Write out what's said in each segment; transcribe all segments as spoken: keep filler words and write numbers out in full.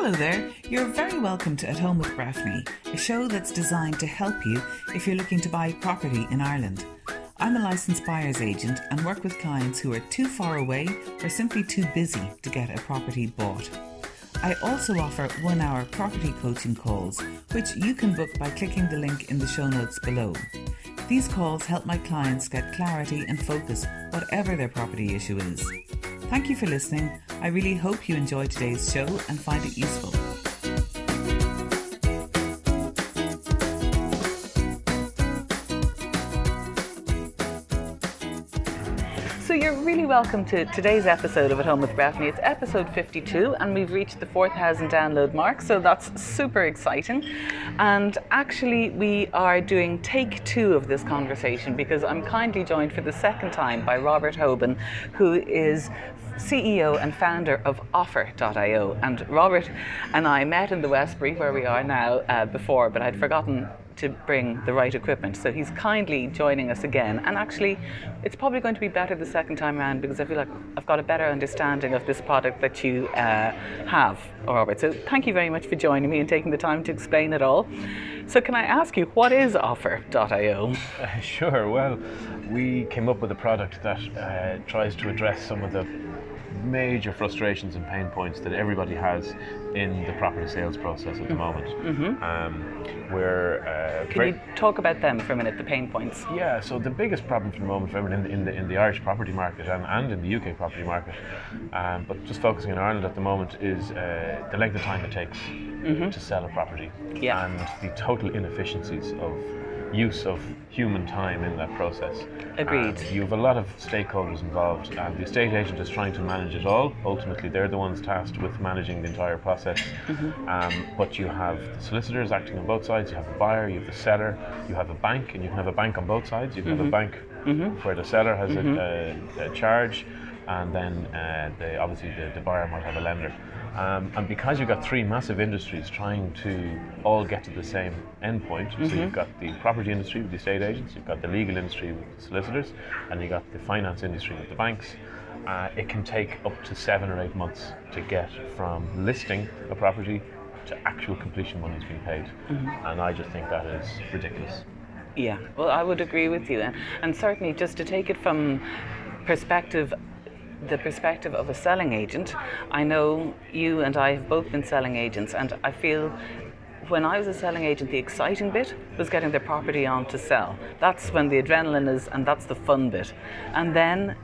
Hello there, you're very welcome to At Home with Bréifne, a show that's designed to help you if you're looking to buy property in Ireland. I'm a licensed buyer's agent and work with clients who are too far away or simply too busy to get a property bought. I also offer one-hour property coaching calls, which you can book by clicking the link in the show notes below. These calls help my clients get clarity and focus, whatever their property issue is. Thank you for listening. I really hope you enjoy today's show and find it useful. So you're really welcome to today's episode of At Home with Bréifne. It's episode fifty-two and we've reached the four thousand download mark, so that's super exciting. And actually we are doing take two of this conversation because I'm kindly joined for the second time by Robert Hoban, who is C E O and founder of Offer dot I O. And Robert and I met in the Westbury, where we are now, uh, before, but I'd forgotten to bring the right equipment. So he's kindly joining us again. And actually, it's probably going to be better the second time around because I feel like I've got a better understanding of this product that you uh, have, Robert. So thank you very much for joining me and taking the time to explain it all. So can I ask you, what is Offer dot I O? Uh, sure, well, we came up with a product that uh, tries to address some of the major frustrations and pain points that everybody has in the property sales process at the moment. Mm-hmm. um, we're, uh, Can you talk about them for a minute, the pain points? Yeah, so the biggest problem for the moment for everyone in the, in the, in the Irish property market and, and in the U K property market, um, but just focusing on Ireland at the moment, is uh, the length of time it takes mm-hmm. to sell a property yeah. and the total inefficiencies of use of human time in that process. Agreed. And you have a lot of stakeholders involved, and the estate agent is trying to manage it all. Ultimately, they're the ones tasked with managing the entire process. Mm-hmm. um, but you have the solicitors acting on both sides, you have the buyer, you have the seller, you have a bank, and you can have a bank on both sides. You can mm-hmm. have a bank mm-hmm. where the seller has mm-hmm. a, a, a charge, and then uh, they, obviously the, the buyer might have a lender. Um, and because you've got three massive industries trying to all get to the same end point, mm-hmm. so you've got the property industry with the estate agents, you've got the legal industry with the solicitors, and you've got the finance industry with the banks, uh, it can take up to seven or eight months to get from listing a property to actual completion money is being paid. Mm-hmm. And I just think that is ridiculous. Yeah, well, I would agree with you. And, and certainly, just to take it from perspective, the perspective of a selling agent, I know you and I have both been selling agents, and I feel when I was a selling agent, the exciting bit was getting the property on to sell. That's when the adrenaline is, and that's the fun bit. And then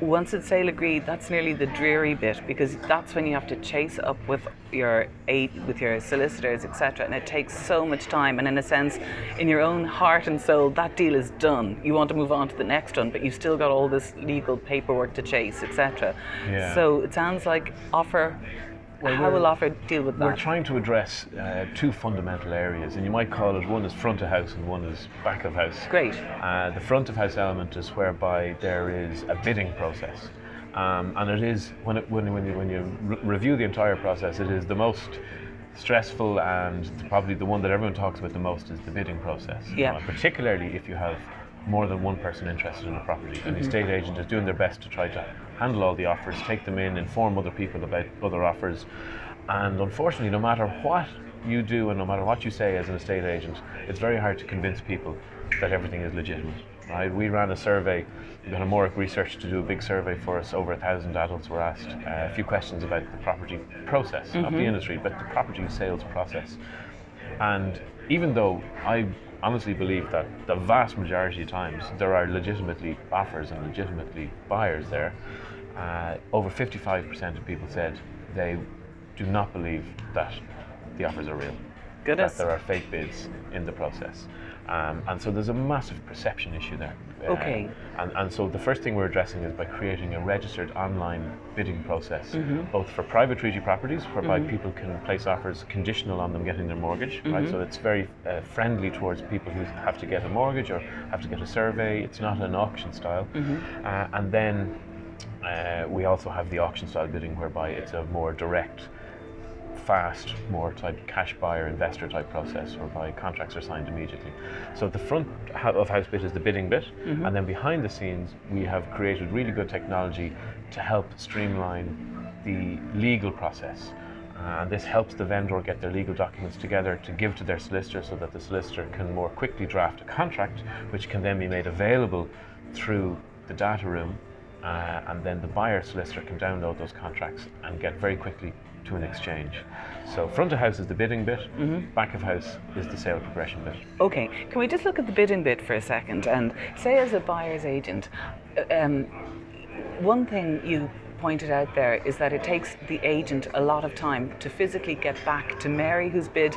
once it's sale agreed, that's nearly the dreary bit, because that's when you have to chase up with your eight, with your solicitors, et cetera. And it takes so much time. And in a sense, in your own heart and soul, that deal is done. You want to move on to the next one, but you've still got all this legal paperwork to chase, et cetera. Yeah. So it sounds like Offer. Well, how will Offer deal with that? We're trying to address uh, two fundamental areas, and you might call it, one is front of house and one is back of house. Great. Uh, the front of house element is whereby there is a bidding process. Um, and it is, when, it, when, when you, when you re- review the entire process, it is the most stressful, and probably the one that everyone talks about the most is the bidding process. Yeah. Uh, particularly if you have more than one person interested in a property, and mm-hmm. the estate agent is doing their best to try to handle all the offers, take them in, inform other people about other offers, and unfortunately, no matter what you do and no matter what you say as an estate agent, it's very hard to convince people that everything is legitimate. Right? We ran a survey, we got a Morar Research to do a big survey for us. Over a thousand adults were asked uh, a few questions about the property process, mm-hmm. not the industry, but the property sales process. And even though I honestly believe that the vast majority of times there are legitimately offers and legitimately buyers there, uh, over fifty-five percent of people said they do not believe that the offers are real. Goodness. That there are fake bids in the process. Um, and so there's a massive perception issue there. Okay. Uh, and, and so the first thing we're addressing is by creating a registered online bidding process, mm-hmm. both for private treaty properties, whereby mm-hmm. people can place offers conditional on them getting their mortgage, mm-hmm. right? So it's very uh, friendly towards people who have to get a mortgage or have to get a survey. It's not an auction style. Mm-hmm. Uh, and then uh, we also have the auction style bidding, whereby it's a more direct, fast, more type cash buyer, investor type process, whereby contracts are signed immediately. So the front of house bit is the bidding bit, mm-hmm. and then behind the scenes we have created really good technology to help streamline the legal process. Uh, and this helps the vendor get their legal documents together to give to their solicitor so that the solicitor can more quickly draft a contract, which can then be made available through the data room, uh, and then the buyer solicitor can download those contracts and get very quickly to an exchange. So front of house is the bidding bit, mm-hmm. back of house is the sale progression bit. Okay, can we just look at the bidding bit for a second, and say as a buyer's agent, um, one thing you pointed out there is that it takes the agent a lot of time to physically get back to Mary, who's bid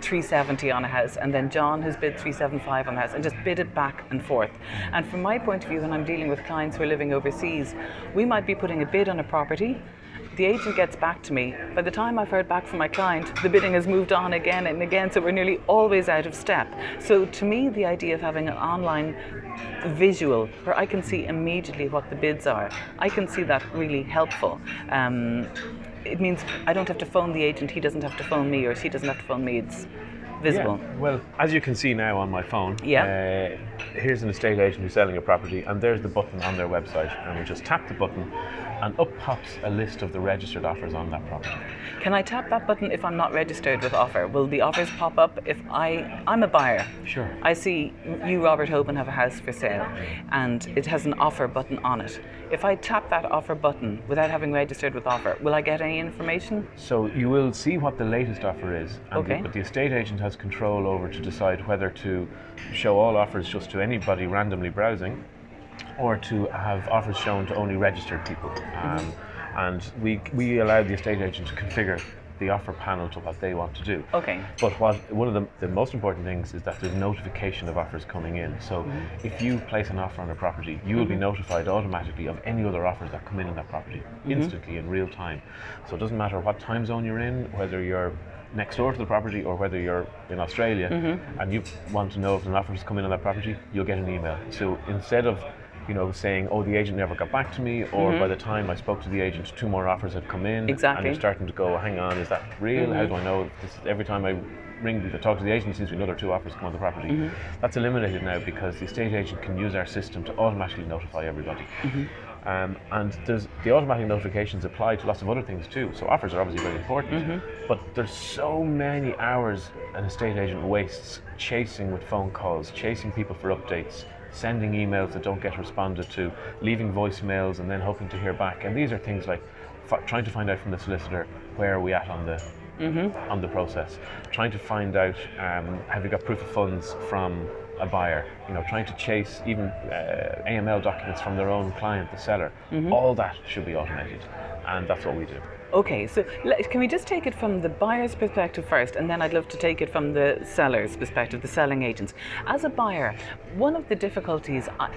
three seventy on a house, and then John, who's bid three seventy-five on a house, and just bid it back and forth. And from my point of view, when I'm dealing with clients who are living overseas, we might be putting a bid on a property, the agent gets back to me. By the time I've heard back from my client, the bidding has moved on again and again, so we're nearly always out of step. So to me, the idea of having an online visual where I can see immediately what the bids are, I can see that really helpful. Um, it means I don't have to phone the agent, he doesn't have to phone me, or she doesn't have to phone me. It's visible. Yeah. Well, as you can see now on my phone, yeah. uh, here's an estate agent who's selling a property, and there's the button on their website, and we just tap the button and up pops a list of the registered offers on that property. Can I tap that button if I'm not registered with Offer? Will the offers pop up if I, I'm a buyer? Sure. I see you, Robert Hoban, have a house for sale, and it has an offer button on it. If I tap that offer button without having registered with Offer, will I get any information? So you will see what the latest offer is, and okay. the, but the estate agent has control over to decide whether to show all offers just to anybody randomly browsing, or to have offers shown to only registered people. Um, and we, we allow the estate agent to configure the offer panel to what they want to do. Okay. But what one of the, the most important things is that there's notification of offers coming in. So mm-hmm. if you place an offer on a property, you will mm-hmm. be notified automatically of any other offers that come in on that property, mm-hmm. instantly, in real time. So it doesn't matter what time zone you're in, whether you're next door to the property or whether you're in Australia, mm-hmm. and you want to know if an offer has come in on that property, you'll get an email. So instead of you know, saying, oh, the agent never got back to me, or mm-hmm. by the time I spoke to the agent, two more offers had come in. Exactly. And you're starting to go, hang on, is that real? Mm-hmm. How do I know? This, every time I ring to talk to the agent, since we know there are two offers come on the property. Mm-hmm. That's eliminated now because the estate agent can use our system to automatically notify everybody. Mm-hmm. um, and there's, the automatic notifications apply to lots of other things too. So offers are obviously very important, mm-hmm. but there's so many hours an estate agent wastes chasing with phone calls, chasing people for updates, sending emails that don't get responded to, leaving voicemails and then hoping to hear back. And these are things like f trying to find out from the solicitor, where are we at on the mm-hmm. on the process, trying to find out, um, have you got proof of funds from a buyer, you know, trying to chase even uh, A M L documents from their own client, the seller. Mm-hmm. All that should be automated, and that's what we do. Okay, so can we just take it from the buyer's perspective first, and then I'd love to take it from the seller's perspective, the selling agents. As a buyer, one of the difficulties I,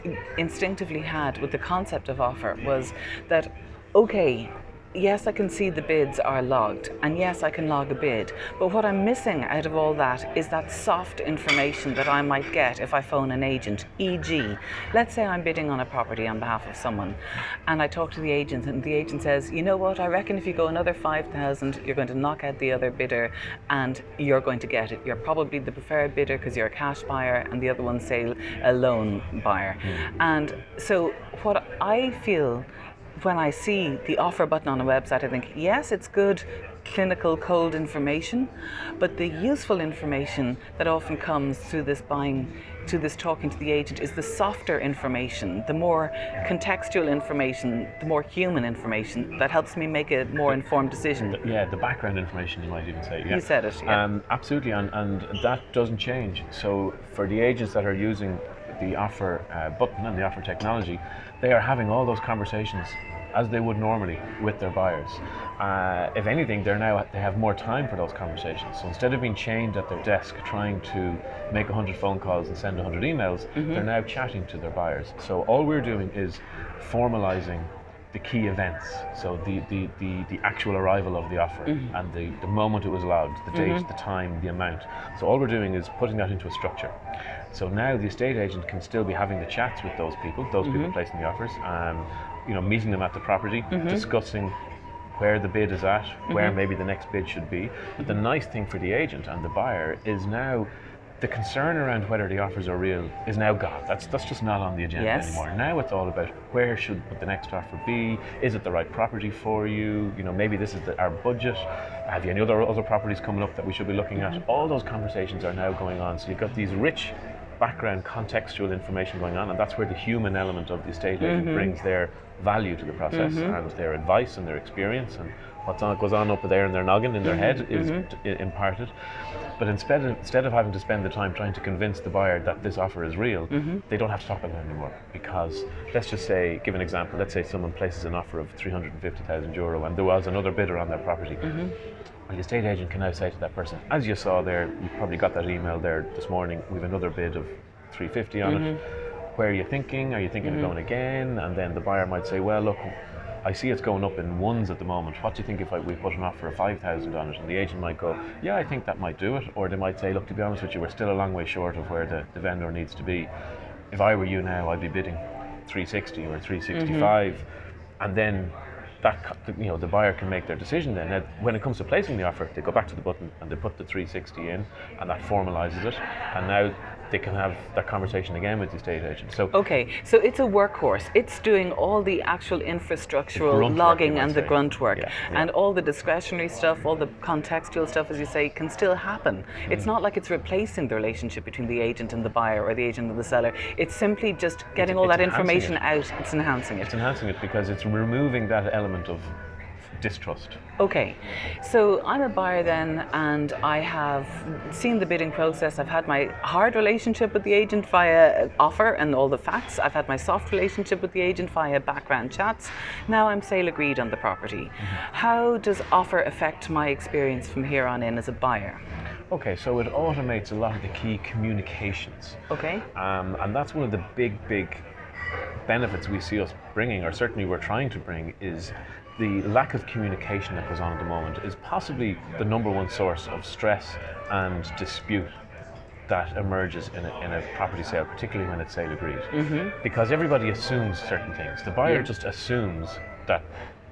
I instinctively had with the concept of offer was that, okay, yes, I can see the bids are logged, and yes, I can log a bid, but what I'm missing out of all that is that soft information that I might get if I phone an agent, for example, let's say I'm bidding on a property on behalf of someone, and I talk to the agent, and the agent says, you know what, I reckon if you go another five thousand, you're going to knock out the other bidder, and you're going to get it. You're probably the preferred bidder because you're a cash buyer, and the other one's, say, a loan buyer. Mm-hmm. And so what I feel when I see the offer button on a website, I think, yes, it's good clinical cold information, but the useful information that often comes through this buying, to this talking to the agent, is the softer information, the more contextual information, the more human information that helps me make a more informed decision. Yeah, the background information, you might even say. Yeah. You said it, yeah. Um, absolutely, and, and that doesn't change. So for the agents that are using the offer uh, button and the offer technology, they are having all those conversations as they would normally with their buyers. Uh, if anything, they're now they have more time for those conversations. So instead of being chained at their desk trying to make one hundred phone calls and send one hundred emails, mm-hmm. they're now chatting to their buyers. So all we're doing is formalizing the key events, so the, the, the, the actual arrival of the offer, mm-hmm. and the, the moment it was logged, the date, mm-hmm. the time, the amount. So all we're doing is putting that into a structure. So now the estate agent can still be having the chats with those people, those mm-hmm. people placing the offers, um, you know, meeting them at the property, mm-hmm. discussing where the bid is at, where mm-hmm. maybe the next bid should be. But the nice thing for the agent and the buyer is now the concern around whether the offers are real is now gone. That's that's just not on the agenda yes. anymore. Now it's all about where should the next offer be? Is it the right property for you? You know, maybe this is the, our budget. Have you any other other properties coming up that we should be looking mm-hmm. at? All those conversations are now going on. So you've got these rich background contextual information going on, and that's where the human element of the estate agent mm-hmm. brings their value to the process mm-hmm. and their advice and their experience and what goes on up there in their noggin, in their mm-hmm. head is mm-hmm. t- imparted. But instead of, instead of having to spend the time trying to convince the buyer that this offer is real, mm-hmm. they don't have to talk about that anymore. Because let's just say, give an example, let's say someone places an offer of three hundred fifty thousand euro and there was another bidder on their property. Mm-hmm. Well, the estate agent can now say to that person, as you saw there, you probably got that email there this morning, we've another bid of three fifty on mm-hmm. it. Where are you thinking? Are you thinking mm-hmm. of going again? And then the buyer might say, well, look, I see it's going up in ones at the moment. What do you think if I, we put an offer of five thousand on it? And the agent might go, yeah, I think that might do it. Or they might say, look, to be honest with you, we're still a long way short of where the, the vendor needs to be. If I were you now, I'd be bidding three sixty or three sixty-five. Mm-hmm. And then that, you know, the buyer can make their decision then. Now, when it comes to placing the offer, they go back to the button and they put the three sixty in, and that formalizes it. And now they can have that conversation again with the estate agent. So okay, so it's a workhorse. It's doing all the actual infrastructural logging and the grunt work. Yeah, yeah. And all the discretionary stuff, all the contextual stuff, as you say, can still happen. Mm. It's not like it's replacing the relationship between the agent and the buyer or the agent and the seller. It's simply just getting it's, all it's that information it. out. It's enhancing it. It's enhancing it because it's removing that element of distrust. Okay, so I'm a buyer then, and I have seen the bidding process. I've had my hard relationship with the agent via offer and all the facts. I've had my soft relationship with the agent via background chats. Now I'm sale agreed on the property. Mm-hmm. How does offer affect my experience from here on in as a buyer? Okay, so it automates a lot of the key communications. Okay. Um, and that's one of the big, big benefits we see us bringing, or certainly we're trying to bring, is the lack of communication that goes on at the moment is possibly the number one source of stress and dispute that emerges in a, in a property sale, particularly when it's sale agreed. Mm-hmm. Because everybody assumes certain things. The buyer yeah. just assumes that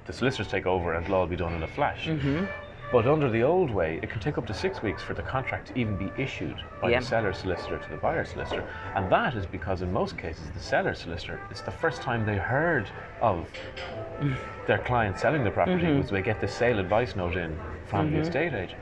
the solicitors take over and it'll all be done in a flash. Mm-hmm. But under the old way, it can take up to six weeks for the contract to even be issued by yep. the seller solicitor to the buyer solicitor. And that is because in most cases, the seller solicitor, it's the first time they heard of their client selling the property, mm-hmm. was they get the sale advice note in from mm-hmm. the estate agent.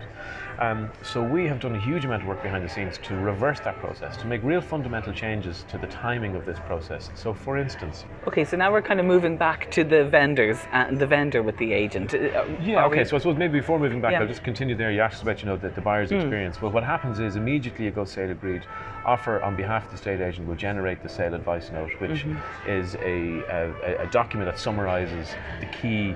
Um, so we have done a huge amount of work behind the scenes to reverse that process, to make real fundamental changes to the timing of this process. So for instance... Okay, so now we're kind of moving back to the vendors, and the vendor with the agent. Yeah, Are okay, we... so I suppose maybe before moving back, yeah. I'll just continue there. You asked about, you know, the, the buyer's mm. experience. Well, what happens is immediately it goes sale agreed. Offer on behalf of the estate agent will generate the sale advice note, which mm-hmm. is a, a, a document that summarizes the key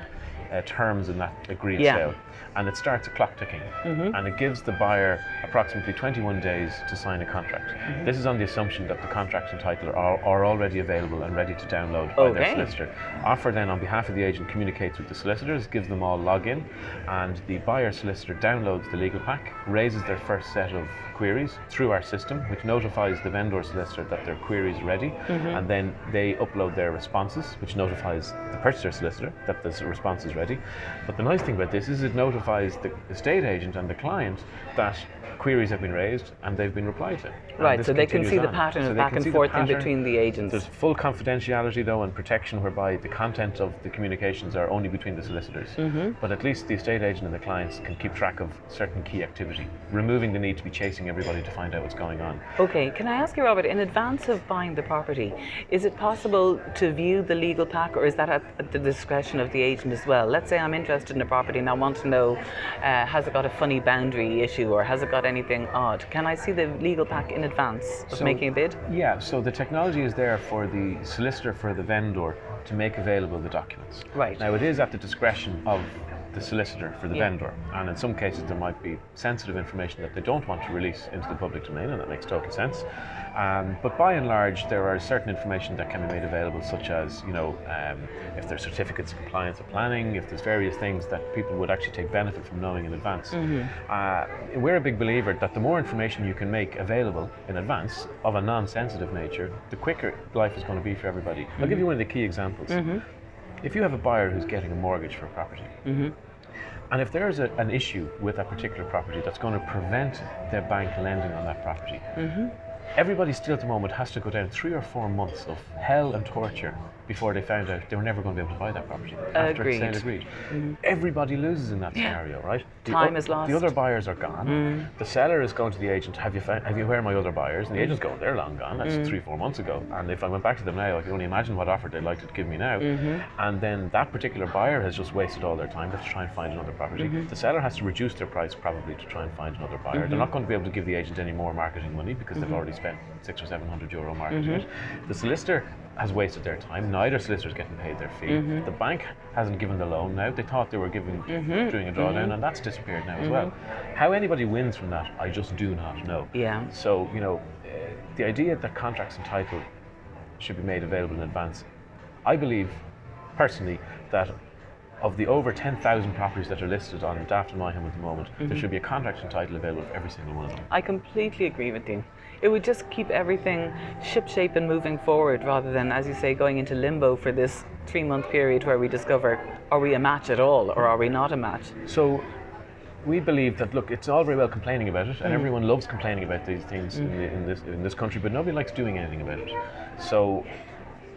uh, terms in that agreed yeah. sale. And it starts a clock ticking, mm-hmm. and it gives the buyer approximately twenty-one days to sign a contract. Mm-hmm. This is on the assumption that the contract and title are, are already available and ready to download by okay. their solicitor. Offer then, on behalf of the agent, communicates with the solicitors, gives them all login, and the buyer solicitor downloads the legal pack, raises their first set of queries through our system, which notifies the vendor solicitor that their query is ready, mm-hmm. and then they upload their responses, which notifies the purchaser solicitor that this response is ready. But the nice thing about this is it notifies the estate agent and the client that queries have been raised and they've been replied to. Right, so they can see on. the pattern of so back and forth in between the agents. There's full confidentiality though and protection whereby the content of the communications are only between the solicitors. Mm-hmm. But at least the estate agent and the clients can keep track of certain key activity, removing the need to be chasing everybody to find out what's going on. Okay, can I ask you, Robert, in advance of buying the property, is it possible to view the legal pack, or is that at the discretion of the agent as well? Let's say I'm interested in a property and I want to know, Uh, has it got a funny boundary issue, or has it got anything odd? Can I see the legal pack in advance of so, making a bid? Yeah, so the technology is there for the solicitor, for the vendor, to make available the documents. Right. Now it is at the discretion of the solicitor for the yeah. vendor, and in some cases there might be sensitive information that they don't want to release into the public domain, and that makes total sense. Um, but by and large, there are certain information that can be made available, such as, you know, um, if there's certificates of compliance or planning, if there's various things that people would actually take benefit from knowing in advance. Mm-hmm. Uh, we're a big believer that the more information you can make available in advance of a non-sensitive nature, the quicker life is going to be for everybody. Mm-hmm. I'll give you one of the key examples. Mm-hmm. If you have a buyer who's getting a mortgage for a property, mm-hmm. And if there's a, an issue with that particular property that's going to prevent their bank lending on that property, mm-hmm. everybody still at the moment has to go down three or four months of hell and torture before they found out they were never going to be able to buy that property. After agreed. It's agreed. Mm-hmm. Everybody loses in that yeah. scenario, right? The Time o- is lost. The other buyers are gone. Mm. The seller is going to the agent, have you found, have you where are my other buyers? And the agent's going, they're long gone. That's mm. three, four months ago. And if I went back to them now, I can only imagine what offer they'd like to give me now. Mm-hmm. And then that particular buyer has just wasted all their time to try and find another property. Mm-hmm. The seller has to reduce their price probably to try and find another buyer. Mm-hmm. They're not going to be able to give the agent any more marketing money because mm-hmm. they've already spent six or seven hundred euro marketing mm-hmm. it. The solicitor has wasted their time. Neither solicitor's getting paid their fee. Mm-hmm. The bank hasn't given the loan now. They thought they were giving, mm-hmm. doing a drawdown, mm-hmm. and that's disappeared now mm-hmm. as well. How anybody wins from that, I just do not know. Yeah. So, you know, uh, the idea that contracts and title should be made available in advance, I believe, personally, that of the over ten thousand properties that are listed on Daft and MyHome at the moment, mm-hmm. there should be a contract and title available for every single one of them. I completely agree with you. It would just keep everything shipshape and moving forward rather than, as you say, going into limbo for this three-month period where we discover, are we a match at all or are we not a match? So we believe that, look, it's all very well complaining about it, and mm-hmm. everyone loves complaining about these things mm-hmm. in, the, in, this, in this country, but nobody likes doing anything about it. So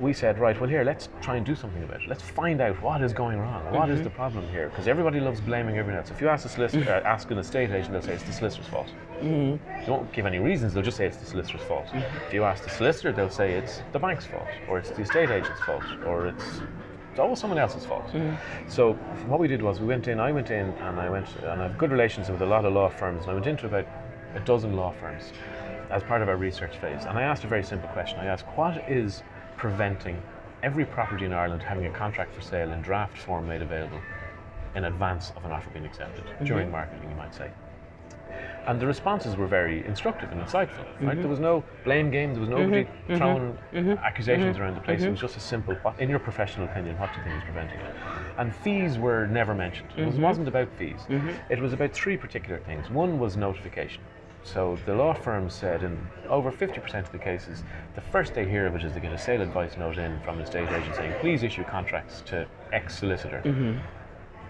we said, right, well, here, let's try and do something about it. Let's find out what is going wrong. What mm-hmm. is the problem here? Because everybody loves blaming everyone else. If you ask a solicitor, mm-hmm. ask an estate agent, they'll say it's the solicitor's fault. Mm-hmm. They won't give any reasons, they'll just say it's the solicitor's fault. Mm-hmm. If you ask the solicitor, they'll say it's the bank's fault, or it's the estate agent's fault, or it's, it's always someone else's fault. Mm-hmm. So what we did was we went in, I went in, and I went, and I have good relations with a lot of law firms, and I went into about a dozen law firms as part of our research phase. And I asked a very simple question. I asked, what is preventing every property in Ireland having a contract for sale in draft form made available in advance of an offer being accepted, mm-hmm. during marketing, you might say. And the responses were very instructive and insightful, right? Mm-hmm. There was no blame game, there was nobody mm-hmm. throwing mm-hmm. accusations mm-hmm. around the place. Mm-hmm. It was just a simple, what, in your professional opinion, what do you think is preventing it? And fees were never mentioned. It mm-hmm. wasn't about fees. Mm-hmm. It was about three particular things. One was notification. So the law firm said in over fifty percent of the cases, the first they hear of it is they get a sale advice note in from an estate agent saying, please issue contracts to X solicitor. Mm-hmm.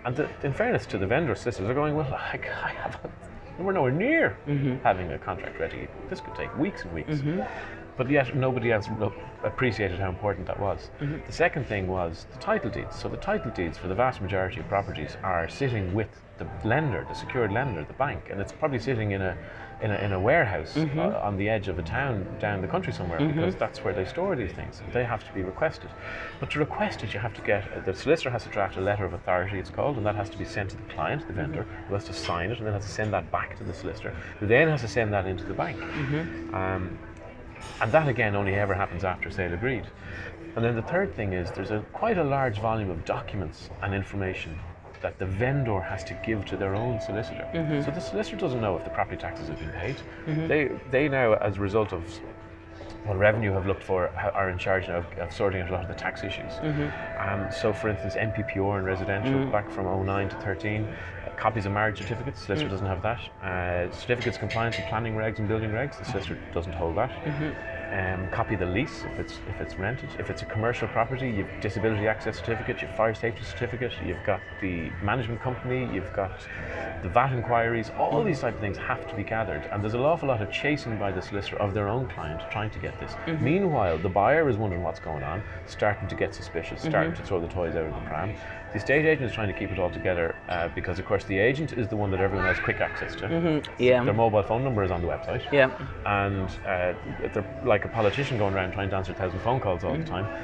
And the, in fairness to the vendor solicitors, they're going, well, I, I have a, we're nowhere near mm-hmm. having a contract ready. This could take weeks and weeks. Mm-hmm. But yet nobody else appreciated how important that was. Mm-hmm. The second thing was the title deeds. So the title deeds for the vast majority of properties are sitting with the lender, the secured lender, the bank, and it's probably sitting in a in a, in a warehouse mm-hmm. uh, on the edge of a town down the country somewhere, mm-hmm. because that's where they store these things. They have to be requested. But to request it, you have to get, uh, the solicitor has to draft a letter of authority, it's called, and that has to be sent to the client, the vendor, mm-hmm. who has to sign it and then has to send that back to the solicitor, who then has to send that into the bank. Mm-hmm. Um, and that again only ever happens after sale agreed. And then the third thing is there's a quite a large volume of documents and information that the vendor has to give to their own solicitor. Mm-hmm. So the solicitor doesn't know if the property taxes have been paid. Mm-hmm. They they now, as a result of what revenue have looked for, are in charge now of, of sorting out a lot of the tax issues. Mm-hmm. Um, so for instance, M P P R and residential, mm-hmm. back from oh nine to thirteen, copies of marriage certificates, the solicitor mm-hmm. doesn't have that. Uh, certificates, compliance and planning regs and building regs, the solicitor doesn't hold that. Mm-hmm. Um, copy the lease if it's if it's rented. If it's a commercial property, you've disability access certificate, you've fire safety certificate, you've got the management company, you've got the V A T inquiries. All these type of things have to be gathered, and there's an awful lot of chasing by the solicitor of their own client trying to get this. Mm-hmm. Meanwhile, the buyer is wondering what's going on, starting to get suspicious, starting mm-hmm. to throw the toys out of the pram. The estate agent is trying to keep it all together uh, because, of course, the agent is the one that everyone has quick access to. Mm-hmm. Yeah. Their mobile phone number is on the website. Yeah. And uh, they're like a politician going around trying to answer a thousand phone calls all mm-hmm. the time.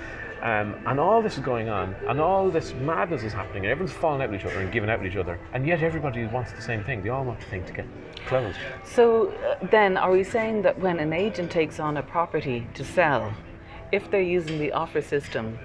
Um, and all this is going on, and all this madness is happening, and everyone's falling out with each other and giving out with each other, and yet everybody wants the same thing. They all want the thing to get closed. So uh, then are we saying that when an agent takes on a property to sell, if they're using the offer system,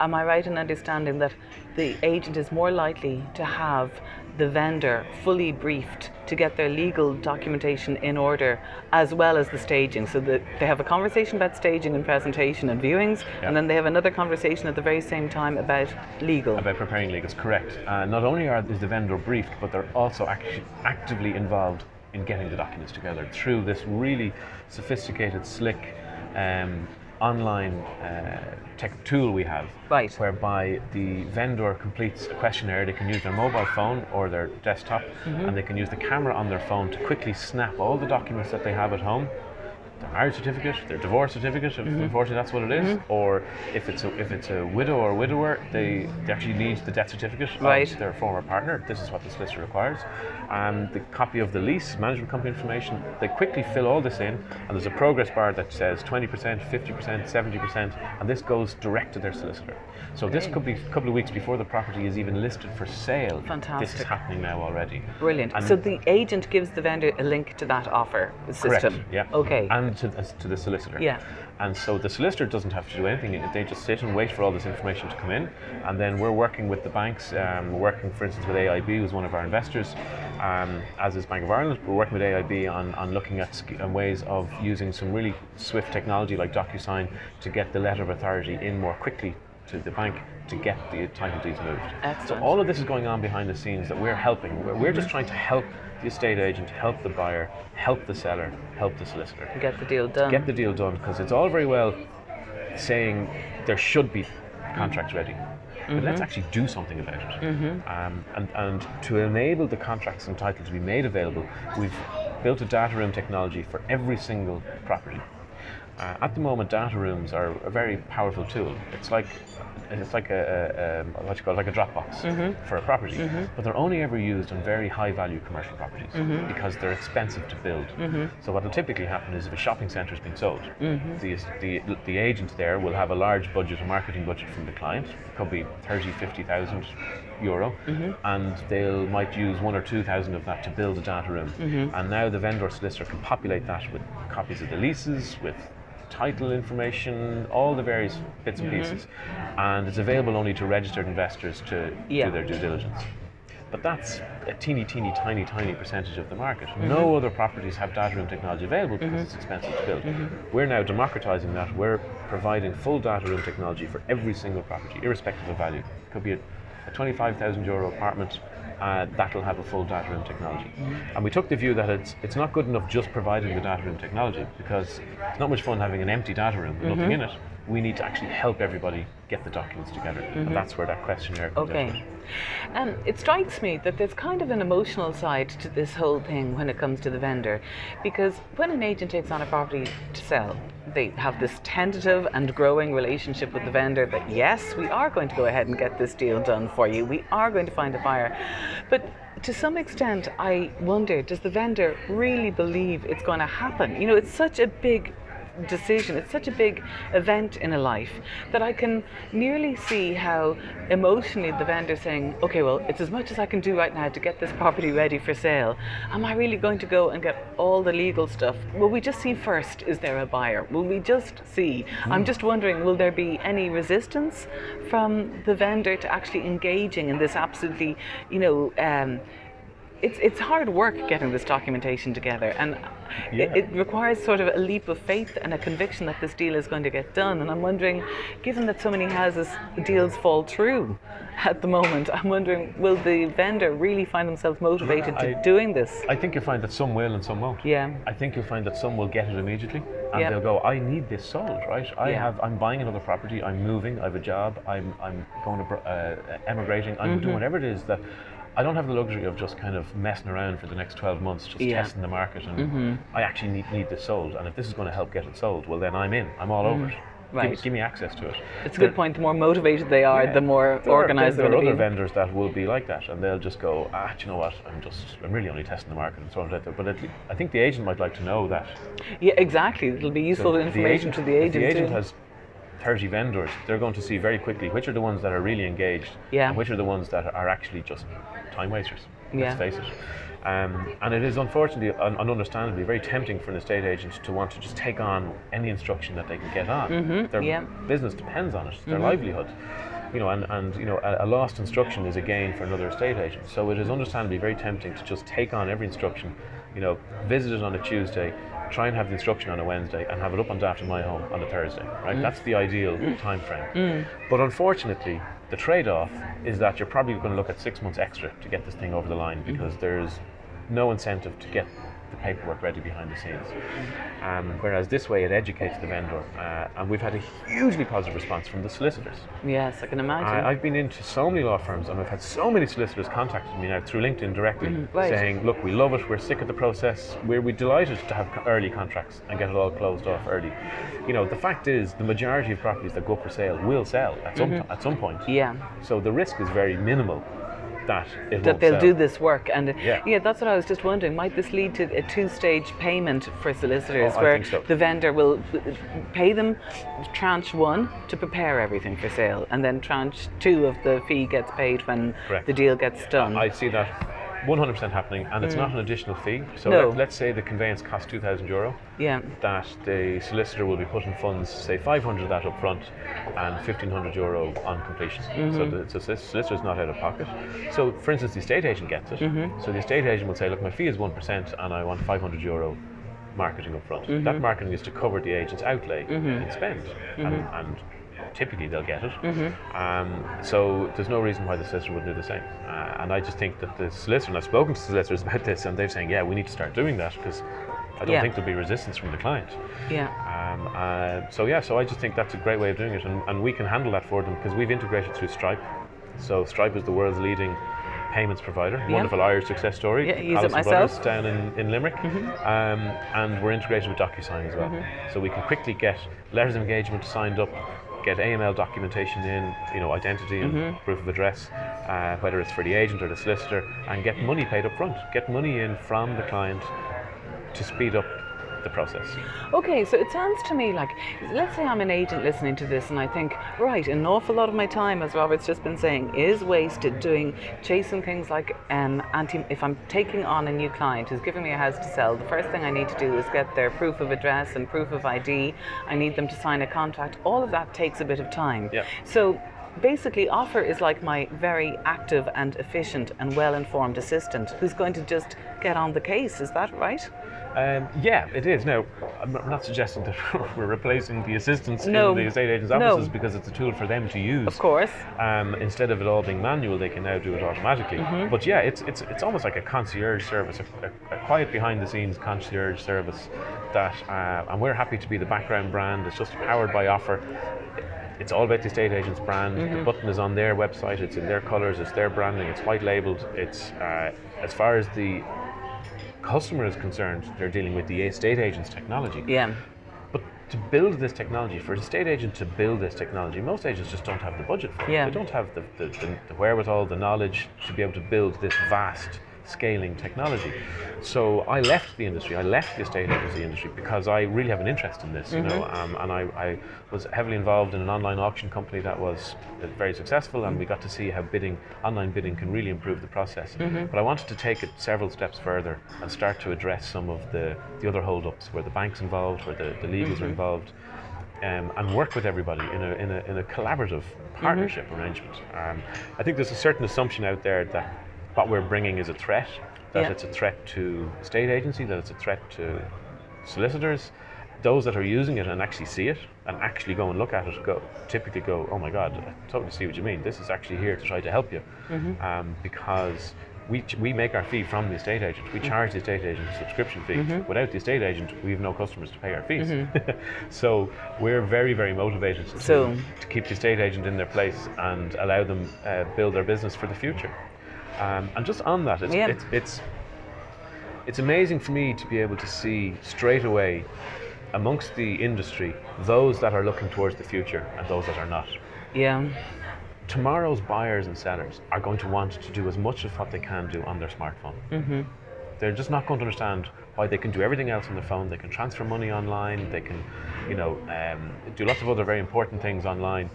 am I right in understanding that the agent is more likely to have the vendor fully briefed to get their legal documentation in order, as well as the staging, so that they have a conversation about staging and presentation and viewings, yep. and then they have another conversation at the very same time about legal. About preparing legals, correct. Uh, not only are, is the vendor briefed, but they're also act- actively involved in getting the documents together through this really sophisticated, slick, um, online uh, tech tool we have, right, whereby the vendor completes a questionnaire. They can use their mobile phone or their desktop, mm-hmm. and they can use the camera on their phone to quickly snap all the documents that they have at home. Their marriage certificate, their divorce certificate, if mm-hmm. unfortunately that's what it is, mm-hmm. or if it's a, if it's a widow or widower, they, they actually need the death certificate right. of their former partner. This is what this list requires, and the copy of the lease, management company information. They quickly fill all this in, and there's a progress bar that says twenty percent, fifty percent, seventy percent, and this goes direct to their solicitor. So Great. This could be a couple of weeks before the property is even listed for sale. Fantastic. This is happening now already. Brilliant. And so the agent gives the vendor a link to that offer system. Correct. Yeah. Okay. And To, to the solicitor. Yeah. And so the solicitor doesn't have to do anything. They just sit and wait for all this information to come in, and then we're working with the banks. Um, we're working, for instance, with A I B, who's one of our investors, um, as is Bank of Ireland. We're working with A I B on, on looking at on ways of using some really swift technology like DocuSign to get the letter of authority in more quickly to the bank to get the title deeds moved. Excellent. So all of this is going on behind the scenes that we're helping. We're, we're just trying to help the estate agent, help the buyer, help the seller, help the solicitor. Get the deal done. Get the deal done, because it's all very well saying there should be contracts ready, but mm-hmm. let's actually do something about it. Mm-hmm. um, and, and to enable the contracts and title to be made available, we've built a data room technology for every single property. Uh, at the moment, data rooms are a very powerful tool. It's like it's like a, a, a what you call it, like a Dropbox mm-hmm. for a property, mm-hmm. but they're only ever used on very high-value commercial properties mm-hmm. because they're expensive to build. Mm-hmm. So what will typically happen is if a shopping centre has been sold, mm-hmm. the, the the agent there will have a large budget, a marketing budget from the client. It could be thirty, fifty thousand euro, mm-hmm. and they might use one or two thousand of that to build a data room. Mm-hmm. And now the vendor solicitor can populate that with copies of the leases, with title information, all the various bits and pieces, mm-hmm. and it's available only to registered investors to yeah. do their due diligence. But that's a teeny, teeny, tiny, tiny percentage of the market. Mm-hmm. No other properties have data room technology available because mm-hmm. it's expensive to build. Mm-hmm. We're now democratizing that. We're providing full data room technology for every single property, irrespective of value. It could be a, a twenty-five thousand euro apartment, Uh, that'll have a full data room technology. Mm-hmm. And we took the view that it's it's not good enough just providing the data room technology, because it's not much fun having an empty data room with mm-hmm. nothing in it. We need to actually help everybody get the documents together, mm-hmm. and that's where that questionnaire comes in. Okay. Um, it strikes me that there's kind of an emotional side to this whole thing when it comes to the vendor, because when an agent takes on a property to sell, they have this tentative and growing relationship with the vendor that, yes, we are going to go ahead and get this deal done for you. We are going to find a buyer. But to some extent, I wonder, does the vendor really believe it's going to happen? You know, it's such a big decision, it's such a big event in a life, that I can nearly see how emotionally the vendor saying, okay, well, it's as much as I can do right now to get this property ready for sale. Am I really going to go and get all the legal stuff? Will we just see first, is there a buyer? Will we just see? Mm. I'm just wondering, will there be any resistance from the vendor to actually engaging in this absolutely, you know, um, It's, it's hard work getting this documentation together, and yeah. it, it requires sort of a leap of faith and a conviction that this deal is going to get done. And I'm wondering, given that so many houses deals fall through at the moment, I'm wondering, will the vendor really find themselves motivated yeah, I, to doing this? I think you'll find that some will and some won't. Yeah. I think you'll find that some will get it immediately, and yeah. they'll go, I need this sold, right? I yeah. have, I'm buying another property, I'm moving, I have a job, I'm, I'm going to, uh, emigrating, I'm mm-hmm. doing whatever it is that, I don't have the luxury of just kind of messing around for the next twelve months, just yeah. testing the market, and mm-hmm. I actually need, need this sold, and if this is going to help get it sold, well then I'm in, I'm all mm. over it. Right. Give, give me access to it. It's a good point. The more motivated they are, yeah. the more there organized they'll be. There are other vendors that will be like that, and they'll just go, ah, do you know what? I'm just, I'm really only testing the market and so on and so forth. But at least, I think the agent might like to know that. Yeah, exactly. It'll be useful so information the agent, to the agent. If the agent too. has thirty vendors, they're going to see very quickly which are the ones that are really engaged yeah. and which are the ones that are actually just time wasters, let's yeah. face it. Um, and it is unfortunately and un understandably very tempting for an estate agent to want to just take on any instruction that they can get on. Mm-hmm. Their yeah. business depends on it, their mm-hmm. livelihood. You know, and, and you know, a, a lost instruction is a gain for another estate agent. So it is understandably very tempting to just take on every instruction, you know, visit it on a Tuesday, try and have the instruction on a Wednesday, and have it up on Daft and MyHome on a Thursday, right? Mm. That's the ideal mm. time frame. Mm. But unfortunately, the trade-off is that you're probably going to look at six months extra to get this thing over the line, because mm. there's no incentive to get the paperwork ready behind the scenes. Um, whereas this way, it educates the vendor, uh, and we've had a hugely positive response from the solicitors. Yes, I can imagine. I, I've been into so many law firms, and I've had so many solicitors contacted me now through LinkedIn directly, mm, right. saying, "Look, we love it. We're sick of the process. We're we delighted to have early contracts and get it all closed off early." You know, the fact is, the majority of properties that go for sale will sell at some mm-hmm. t- at some point. Yeah. So the risk is very minimal. That, it that they'll sell. do this work, and yeah. yeah, that's what I was just wondering. Might this lead to a two-stage payment for solicitors, oh, where so. the vendor will pay them tranche one to prepare everything for sale, and then tranche two of the fee gets paid when Correct. the deal gets done? I see that one hundred percent happening, and it's mm. not an additional fee. So no. let, let's say the conveyance costs two thousand euro. Yeah. That the solicitor will be putting funds, say five hundred that up front, and fifteen hundred euro on completion. Mm-hmm. So the so solicitor is not out of pocket. So, for instance, the estate agent gets it. Mm-hmm. So the estate agent will say, "Look, my fee is one percent, and I want five hundred euro marketing up front." Mm-hmm. That marketing is to cover the agent's outlay mm-hmm. and spend, mm-hmm. and, and typically they'll get it. Mm-hmm. Um, so there's no reason why the solicitor wouldn't do the same. Uh, and I just think that the solicitor, and I've spoken to solicitors about this, and they're saying, yeah, we need to start doing that, because I don't yeah. think there'll be resistance from the client. Yeah. Um, uh, so yeah, so I just think that's a great way of doing it, and, and we can handle that for them, because we've integrated through Stripe. So Stripe is the world's leading payments provider, yeah. wonderful Irish success story. Yeah, use it myself. Brothers down in, in Limerick. Mm-hmm. Um, and we're integrated with DocuSign as well. Mm-hmm. So we can quickly get letters of engagement signed up, get A M L documentation in, you know, identity and mm-hmm. proof of address, uh, whether it's for the agent or the solicitor, and get money paid up front. Get money in from the client to speed up the process. Okay, so it sounds to me like, let's say I'm an agent listening to this, and I think, right, an awful lot of my time, as Robert's just been saying, is wasted doing, chasing things like, um, anti. if I'm taking on a new client who's giving me a house to sell, the first thing I need to do is get their proof of address and proof of I D. I need them to sign a contract. All of that takes a bit of time. Yeah. So basically, Offer is like my very active and efficient and well-informed assistant who's going to just get on the case. Is that right? Um, yeah, it is. Now, I'm not suggesting that we're replacing the assistants no. in the estate agents' offices no. because it's a tool for them to use. Of course. Um, instead of it all being manual, they can now do it automatically. Mm-hmm. But yeah, it's it's it's almost like a concierge service, a, a, a quiet behind-the-scenes concierge service that, uh, and we're happy to be the background brand. It's just powered by Offer. It's all about the estate agent's brand. Mm-hmm. The button is on their website. It's in their colours. It's their branding. It's white labelled. It's uh, as far as the customer is concerned, they're dealing with the estate agent's technology. Yeah. But to build this technology, for an estate agent to build this technology, most agents just don't have the budget for it. Yeah. They don't have the, the, the, the wherewithal, the knowledge to be able to build this vast scaling technology. So I left the industry, I left the estate agency industry because I really have an interest in this, mm-hmm. you know, um, and I, I was heavily involved in an online auction company that was very successful, and mm-hmm. we got to see how bidding, online bidding can really improve the process. Mm-hmm. But I wanted to take it several steps further and start to address some of the, the other holdups where the bank's involved, where the, the legals mm-hmm. are involved, um, and work with everybody in a, in a, in a collaborative partnership mm-hmm. arrangement. Um, I think there's a certain assumption out there that what we're bringing is a threat, that yeah. it's a threat to estate agency, that it's a threat to solicitors. Those that are using it and actually see it and actually go and look at it go typically go, "Oh my God, I totally see what you mean. This is actually here to try to help you." Mm-hmm. Um, because we ch- we make our fee from the estate agent. We charge the estate agent a subscription fee. Mm-hmm. Without the estate agent, we have no customers to pay our fees. Mm-hmm. So we're very, very motivated to, so. to keep the estate agent in their place and allow them uh, build their business for the future. Um, and just on that, it's, yeah. it's it's it's amazing for me to be able to see straight away amongst the industry those that are looking towards the future and those that are not. Yeah. Tomorrow's buyers and sellers are going to want to do as much of what they can do on their smartphone. Mm-hmm. They're just not going to understand why they can do everything else on their phone. They can transfer money online. They can, you know, um, do lots of other very important things online.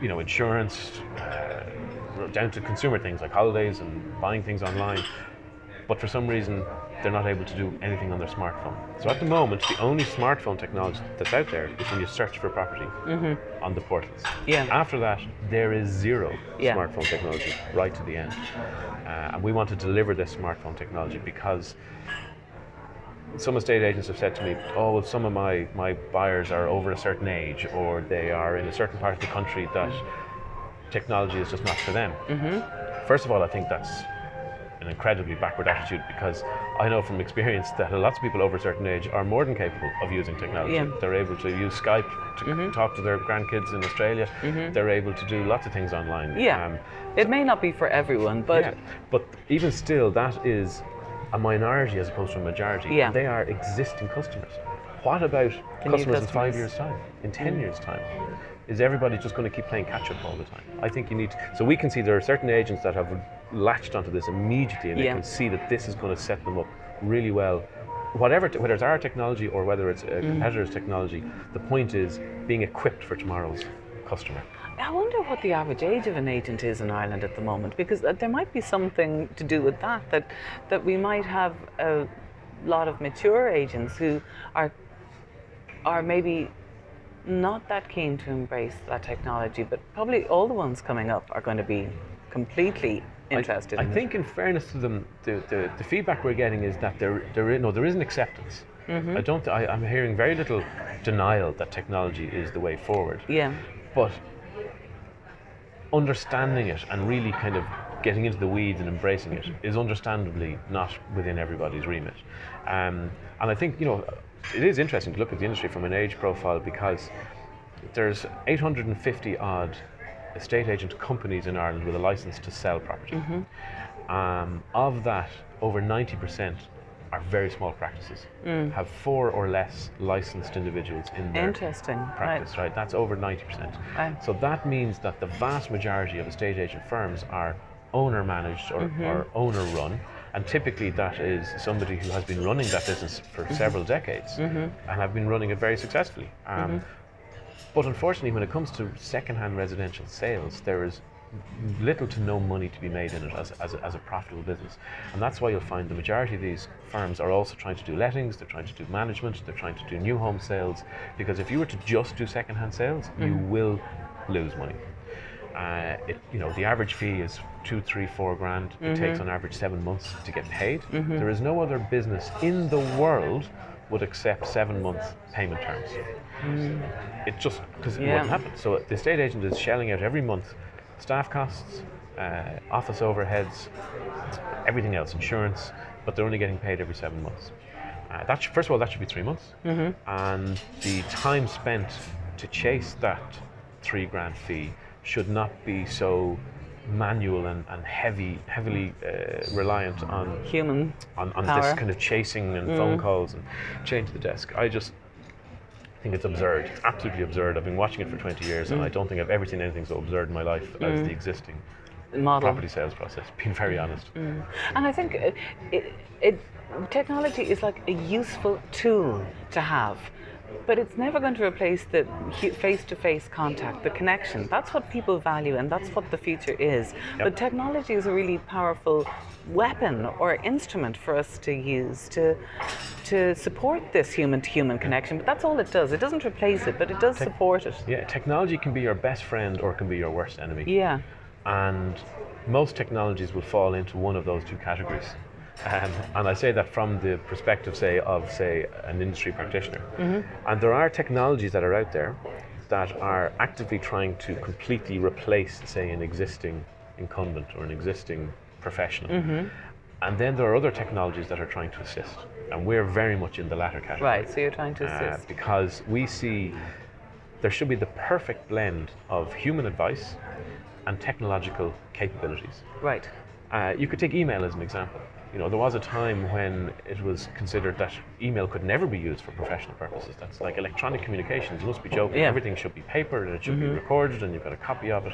You know, insurance. Uh, down to consumer things like holidays and buying things online, but for some reason they're not able to do anything on their smartphone. So at the moment, the only smartphone technology that's out there is when you search for property mm-hmm. on the portals. Yeah. After that, there is zero yeah. smartphone technology right to the end. Uh, and we want to deliver this smartphone technology because some estate agents have said to me, "Oh, well, some of my, my buyers are over a certain age, or they are in a certain part of the country that mm-hmm. technology is just not for them." Mm-hmm. First of all, I think that's an incredibly backward attitude, because I know from experience that lots of people over a certain age are more than capable of using technology. Yeah. They're able to use Skype to mm-hmm. talk to their grandkids in Australia. Mm-hmm. They're able to do lots of things online. Yeah. Um, it may not be for everyone, but... Yeah. But even still, that is a minority as opposed to a majority. Yeah. They are existing customers. What about customers, customers in five years' time, in ten mm. years' time? Is everybody just going to keep playing catch-up all the time? I think you need to, so we can see there are certain agents that have latched onto this immediately, and yeah. they can see that this is going to set them up really well. Whatever, whether it's our technology or whether it's a competitor's mm. technology, the point is being equipped for tomorrow's customer. I wonder what the average age of an agent is in Ireland at the moment, because there might be something to do with that, that, that we might have a lot of mature agents who are are maybe not that keen to embrace that technology, but probably all the ones coming up are going to be completely interested I, I in it. I think in fairness to them, the, the, the feedback we're getting is that there, there, is, no, there is an acceptance. Mm-hmm. I don't, I, I'm hearing very little denial that technology is the way forward. Yeah. But understanding it and really kind of getting into the weeds and embracing it is understandably not within everybody's remit. Um, and I think, you know, it is interesting to look at the industry from an age profile, because there's eight hundred fifty odd estate agent companies in Ireland with a license to sell property. Mm-hmm. Um, of that, over ninety percent are very small practices, mm. have four or less licensed individuals in their Interesting. practice, right. right? That's over ninety percent. Wow. So that means that the vast majority of estate agent firms are owner managed or, mm-hmm. or owner run. And typically that is somebody who has been running that business for mm-hmm. several decades mm-hmm. and have been running it very successfully. Um, mm-hmm. But unfortunately, when it comes to second-hand residential sales, there is little to no money to be made in it as, as, a, as a profitable business. And that's why you'll find the majority of these firms are also trying to do lettings, they're trying to do management, they're trying to do new home sales, because if you were to just do second-hand sales, mm-hmm. you will lose money. Uh, it, you know, the average fee is two, three, four grand. Mm-hmm. It takes on average seven months to get paid. Mm-hmm. There is no other business in the world would accept seven-month payment terms. Mm. It just, because yeah. it wouldn't happen. So the estate agent is shelling out every month staff costs, uh, office overheads, everything else, insurance, but they're only getting paid every seven months. Uh, that should, first of all, that should be three months. Mm-hmm. And the time spent to chase that three grand fee should not be so manual and, and heavy, heavily uh, reliant on human on, on this kind of chasing and mm. phone calls and chain to the desk. I just think it's absurd. It's absolutely absurd. I've been watching it for twenty years, mm. and I don't think I've ever seen anything so absurd in my life mm. as the existing model property sales process, being very honest. Mm. And I think it, it, it, technology is like a useful tool to have. But it's never going to replace the face-to-face contact, the connection. That's what people value, and that's what the future is. Yep. But technology is a really powerful weapon or instrument for us to use to to support this human-to-human connection. But that's all it does. It doesn't replace it, but it does Te- support it. Yeah, technology can be your best friend or it can be your worst enemy. Yeah. And most technologies will fall into one of those two categories. Um, and I say that from the perspective, say, of, say, an industry practitioner. Mm-hmm. And there are technologies that are out there that are actively trying to completely replace, say, an existing incumbent or an existing professional. Mm-hmm. And then there are other technologies that are trying to assist. And we're very much in the latter category. Right, so you're trying to assist. Uh, because we see there should be the perfect blend of human advice and technological capabilities. Right. Uh, you could take email as an example. You know, there was a time when it was considered that email could never be used for professional purposes. That's like electronic communications, you must be joking. Yeah. Everything should be papered and it should mm-hmm. be recorded and you've got a copy of it.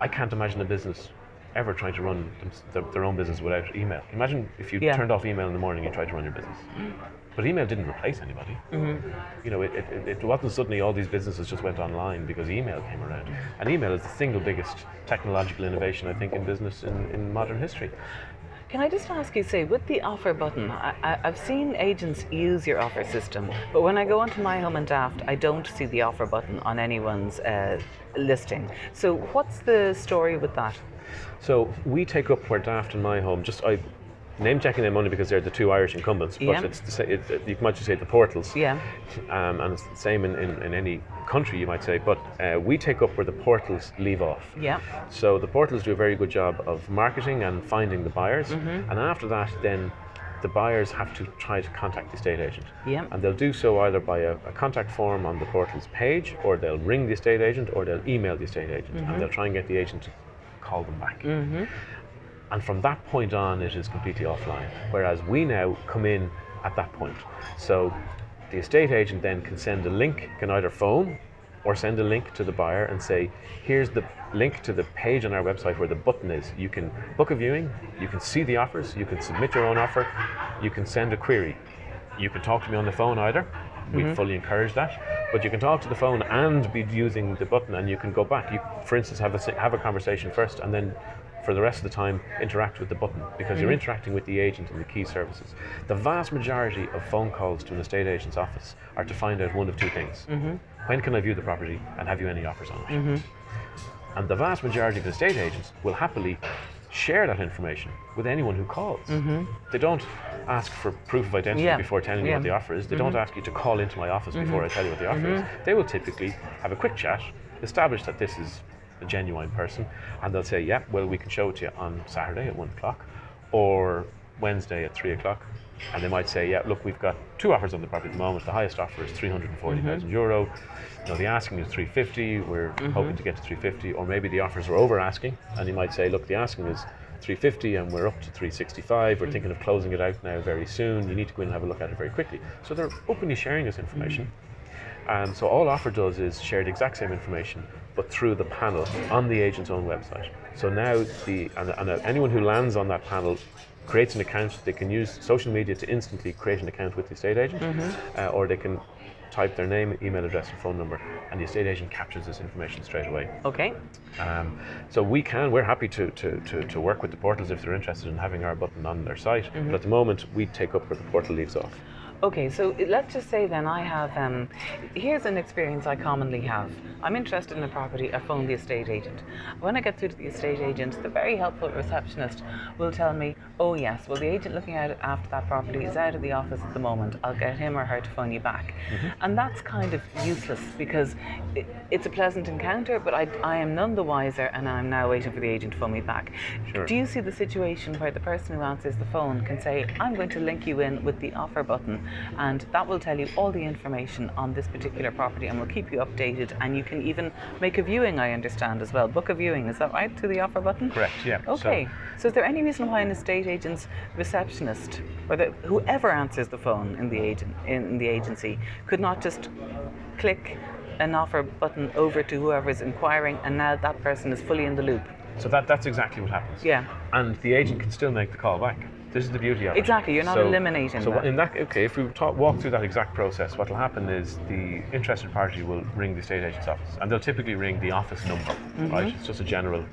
I can't imagine a business ever trying to run them, their own business without email. Imagine if you yeah. turned off email in the morning and tried to run your business. But email didn't replace anybody. Mm-hmm. You know, it, it, it wasn't suddenly all these businesses just went online because email came around. And email is the single biggest technological innovation, I think, in business in, in modern history. Can I just ask you, say, with the offer button, I, I, I've seen agents use your offer system, but when I go onto MyHome and Daft, I don't see the offer button on anyone's uh, listing. So what's the story with that? So we take up where Daft and MyHome, just I name checking them only because they're the two Irish incumbents, but yeah. it's the, it, you might just say the portals, yeah. um, and it's the same in, in, in any country, you might say, but uh, we take up where the portals leave off. Yeah. So the portals do a very good job of marketing and finding the buyers, mm-hmm. and after that then the buyers have to try to contact the estate agent. Yeah. And they'll do so either by a, a contact form on the portal's page, or they'll ring the estate agent, or they'll email the estate agent, mm-hmm. and they'll try and get the agent to call them back. Mm-hmm. And from that point on, it is completely offline, whereas we now come in at that point. So the estate agent then can send a link, can either phone or send a link to the buyer and say, here's the link to the page on our website where the button is. You can book a viewing, you can see the offers, you can submit your own offer, you can send a query. You can talk to me on the phone either, we'd mm-hmm. fully encourage that, but you can talk to the phone and be using the button, and you can go back. You, for instance, have a, have a conversation first, and then for the rest of the time, interact with the button, because mm-hmm. you're interacting with the agent and the key services. The vast majority of phone calls to an estate agent's office are to find out one of two things. Mm-hmm. When can I view the property, and have you any offers on it? Mm-hmm. And the vast majority of estate agents will happily share that information with anyone who calls. Mm-hmm. They don't ask for proof of identity yeah. before telling yeah. you what the offer is. They mm-hmm. don't ask you to call into my office mm-hmm. before I tell you what the offer mm-hmm. is. They will typically have a quick chat, establish that this is a genuine person, and they'll say, yeah, well, we can show it to you on Saturday at one o'clock or Wednesday at three o'clock. And they might say, yeah, look, we've got two offers on the property at the moment. The highest offer is three hundred forty thousand mm-hmm. euro. You know, the asking is three fifty. We're mm-hmm. hoping to get to three fifty. Or maybe the offers were over asking. And you might say, look, the asking is three fifty and we're up to three sixty-five. We're mm-hmm. thinking of closing it out now very soon. You need to go in and have a look at it very quickly. So they're openly sharing this information. Mm-hmm. And so all offer does is share the exact same information, but through the panel on the agent's own website. So now the and, and anyone who lands on that panel creates an account. They can use social media to instantly create an account with the estate agent, mm-hmm. uh, or they can type their name, email address, and phone number, and the estate agent captures this information straight away. Okay. Um, so we can, we're happy to, to, to, to work with the portals if they're interested in having our button on their site, mm-hmm. but at the moment we take up where the portal leaves off. Okay, so let's just say then I have, um, here's an experience I commonly have. I'm interested in a property, I phone the estate agent. When I get through to the estate agent, the very helpful receptionist will tell me, oh yes, well the agent looking out after that property is out of the office at the moment, I'll get him or her to phone you back. Mm-hmm. And that's kind of useless, because it, it's a pleasant encounter, but I, I am none the wiser, and I'm now waiting for the agent to phone me back. Sure. Do you see the situation where the person who answers the phone can say, I'm going to link you in with the offer button, and that will tell you all the information on this particular property and will keep you updated, and you can even make a viewing, I understand, as well. Book a viewing, is that right, through the offer button? Correct, yeah. Okay, so, so is there any reason why an estate agent's receptionist, or the, whoever answers the phone in the, agent, in the agency, could not just click an offer button over to whoever's inquiring, and now that person is fully in the loop? So that, that's exactly what happens. Yeah. And the agent can still make the call back. This is the beauty of it. Exactly, you're not so, eliminating so that. In that. Okay, if we talk, walk through that exact process, what will happen is the interested party will ring the estate agent's office, and they'll typically ring the office number, mm-hmm. right? It's just a general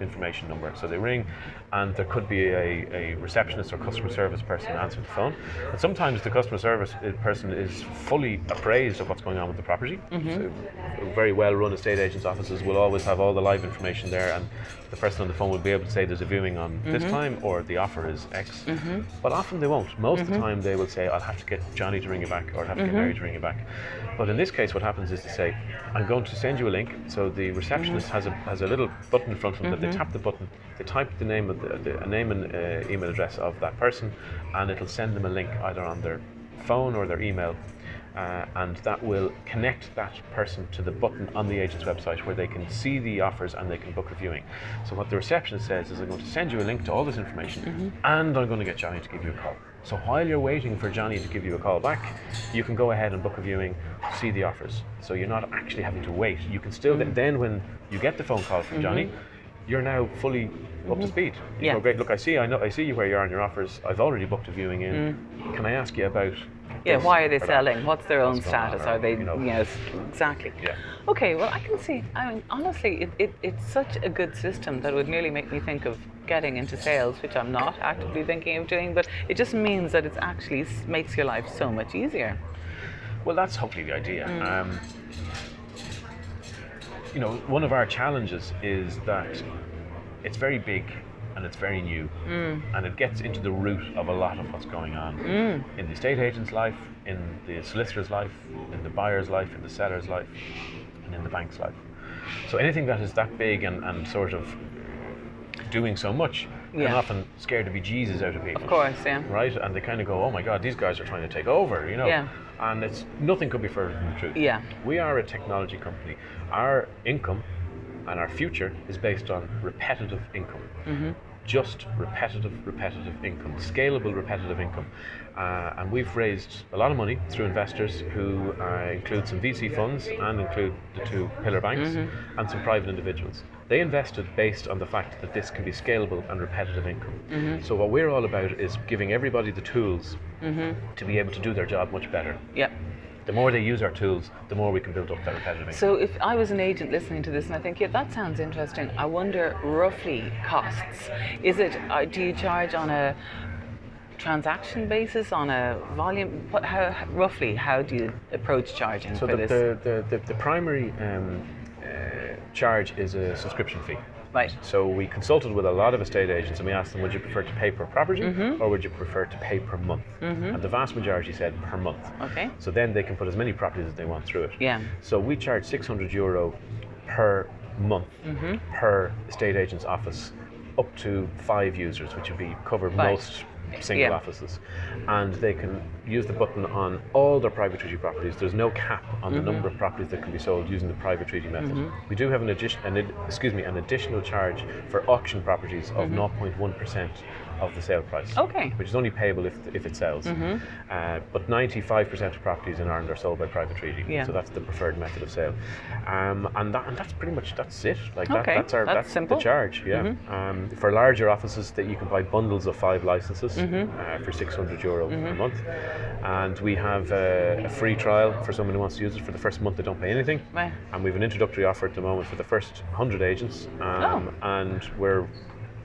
information number. So they ring, and there could be a, a receptionist or customer service person answering the phone. And sometimes the customer service person is fully appraised of what's going on with the property. Mm-hmm. So very well-run estate agents' offices will always have all the live information there, and the person on the phone will be able to say there's a viewing on mm-hmm. this time, or the offer is X. Mm-hmm. But often they won't. Most mm-hmm. of the time they will say, I'll have to get Johnny to ring you back, or I'll have to mm-hmm. get Mary to ring you back. But in this case, what happens is to say, I'm going to send you a link. So the receptionist mm-hmm. has a has a little button in front of them mm-hmm. that they tap the button, they type the name of the, the a name and uh, email address of that person, and it'll send them a link either on their phone or their email, uh, and that will connect that person to the button on the agent's website where they can see the offers and they can book a viewing. So what the receptionist says is, I'm going to send you a link to all this information mm-hmm. and I'm going to get Johnny to give you a call. So while you're waiting for Johnny to give you a call back, you can go ahead and book a viewing, see the offers. So you're not actually having to wait. You can still, mm-hmm. then when you get the phone call from mm-hmm. Johnny, you're now fully mm-hmm. up to speed. You yeah. go, great, look, I see, I know, I see you where you are on your offers. I've already booked a viewing in. Mm. Can I ask you about? Yeah, why are they selling? What's their own status? Are they, you know, yes, exactly. Yeah. Okay, well, I can see, I mean, honestly, it, it, it's such a good system that would nearly make me think of getting into sales, which I'm not actively thinking of doing, but it just means that it actually makes your life so much easier. Well, that's hopefully the idea. Mm. Um, You know, one of our challenges is that it's very big and it's very new. Mm. And it gets into the root of a lot of what's going on mm. in the estate agent's life, in the solicitor's life, in the buyer's life, in the seller's life, and in the bank's life. So anything that is that big and, and sort of doing so much yeah. can often scare the bejesus out of people. Of course, yeah. Right? And they kind of go, oh my God, these guys are trying to take over, you know? Yeah. And it's nothing could be further from the truth. Yeah. We are a technology company. Our income and our future is based on repetitive income. Mm-hmm. Just repetitive, repetitive income, scalable, repetitive income. Uh, and we've raised a lot of money through investors who uh, include some V C funds and include the two pillar banks mm-hmm. and some private individuals. They invested based on the fact that this can be scalable and repetitive income. Mm-hmm. So what we're all about is giving everybody the tools mm-hmm. to be able to do their job much better. Yep. The more they use our tools, the more we can build up that repetitive income. So if I was an agent listening to this and I think, yeah, that sounds interesting, I wonder roughly costs. Is it, uh, do you charge on a transaction basis, on a volume? What, how, roughly, how do you approach charging so for the, this? So the, the, the, the primary um, uh, charge is a subscription fee. Right. So we consulted with a lot of estate agents and we asked them, would you prefer to pay per property mm-hmm. or would you prefer to pay per month? Mm-hmm. And the vast majority said per month. Okay. So then they can put as many properties as they want through it. Yeah. So we charge six hundred euro per month mm-hmm. per estate agent's office up to five users, which would be covered right. most single yeah. offices, and they can use the button on all their private treaty properties. There's no cap on mm-hmm. the number of properties that can be sold using the private treaty method. Mm-hmm. We do have an, addi- an excuse me an additional charge for auction properties of mm-hmm. zero point one percent of the sale price, okay, which is only payable if if it sells. Mm-hmm. Uh, but ninety-five percent of properties in Ireland are sold by private treaty, yeah. so that's the preferred method of sale, um, and that and that's pretty much that's it. Like okay. that, that's our that's, that's simple. The charge. Yeah, mm-hmm. um, for larger offices that you can buy bundles of five licenses. Mm-hmm. uh, for six hundred euro mm-hmm. a month, and we have uh, a free trial for someone who wants to use it. For the first month they don't pay anything, right. and we have an introductory offer at the moment for the first one hundred agents, um, oh. and we're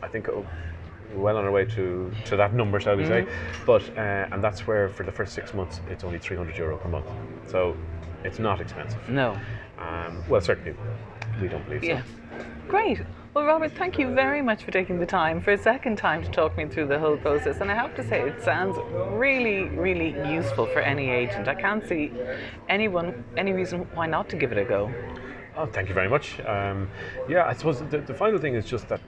I think oh, well on our way to, to that number, shall we mm-hmm. say, but uh, and that's where for the first six months it's only three hundred euro per month, so it's not expensive. No. Um, well, certainly we don't believe yeah. so. Great. Well, Robert, thank you very much for taking the time for a second time to talk me through the whole process. And I have to say, it sounds really, really useful for any agent. I can't see anyone, any reason why not to give it a go. Oh, thank you very much. Um, yeah, I suppose the, the final thing is just that,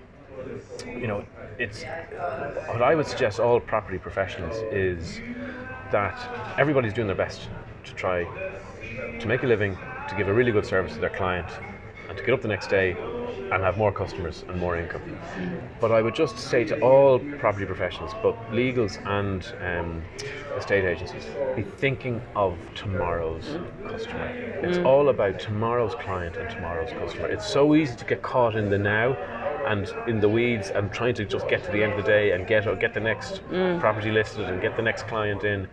you know, it's what I would suggest all property professionals is that everybody's doing their best to try to make a living, to give a really good service to their client, and to get up the next day and have more customers and more income. But I would just say to all property professionals, both legals and um, estate agencies, be thinking of tomorrow's customer. It's mm. all about tomorrow's client and tomorrow's customer. It's so easy to get caught in the now and in the weeds and trying to just get to the end of the day and get or get the next mm. property listed and get the next client in.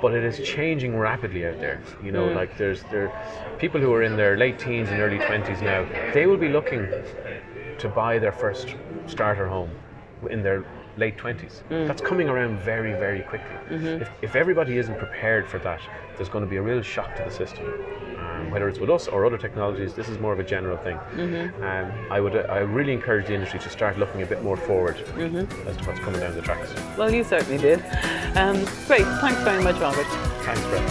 But it is changing rapidly out there. You know, mm. like there's there people who are in their late teens and early twenties now, they will be looking to buy their first starter home in their late twenties. Mm. That's coming around very, very quickly. Mm-hmm. If, if everybody isn't prepared for that, there's going to be a real shock to the system. Um, whether it's with us or other technologies, this is more of a general thing. Mm-hmm. um, I would uh, I really encourage the industry to start looking a bit more forward mm-hmm. as to what's coming down the tracks. Well, you certainly did. Um, great, thanks very much, Robert. Thanks, Brett.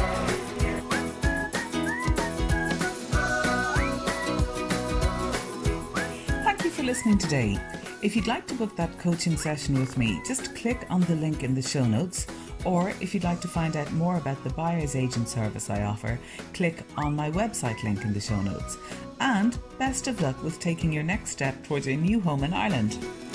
Thank you for listening today. If you'd like to book that coaching session with me, just click on the link in the show notes, or if you'd like to find out more about the buyer's agent service I offer, click on my website link in the show notes. And best of luck with taking your next step towards a new home in Ireland.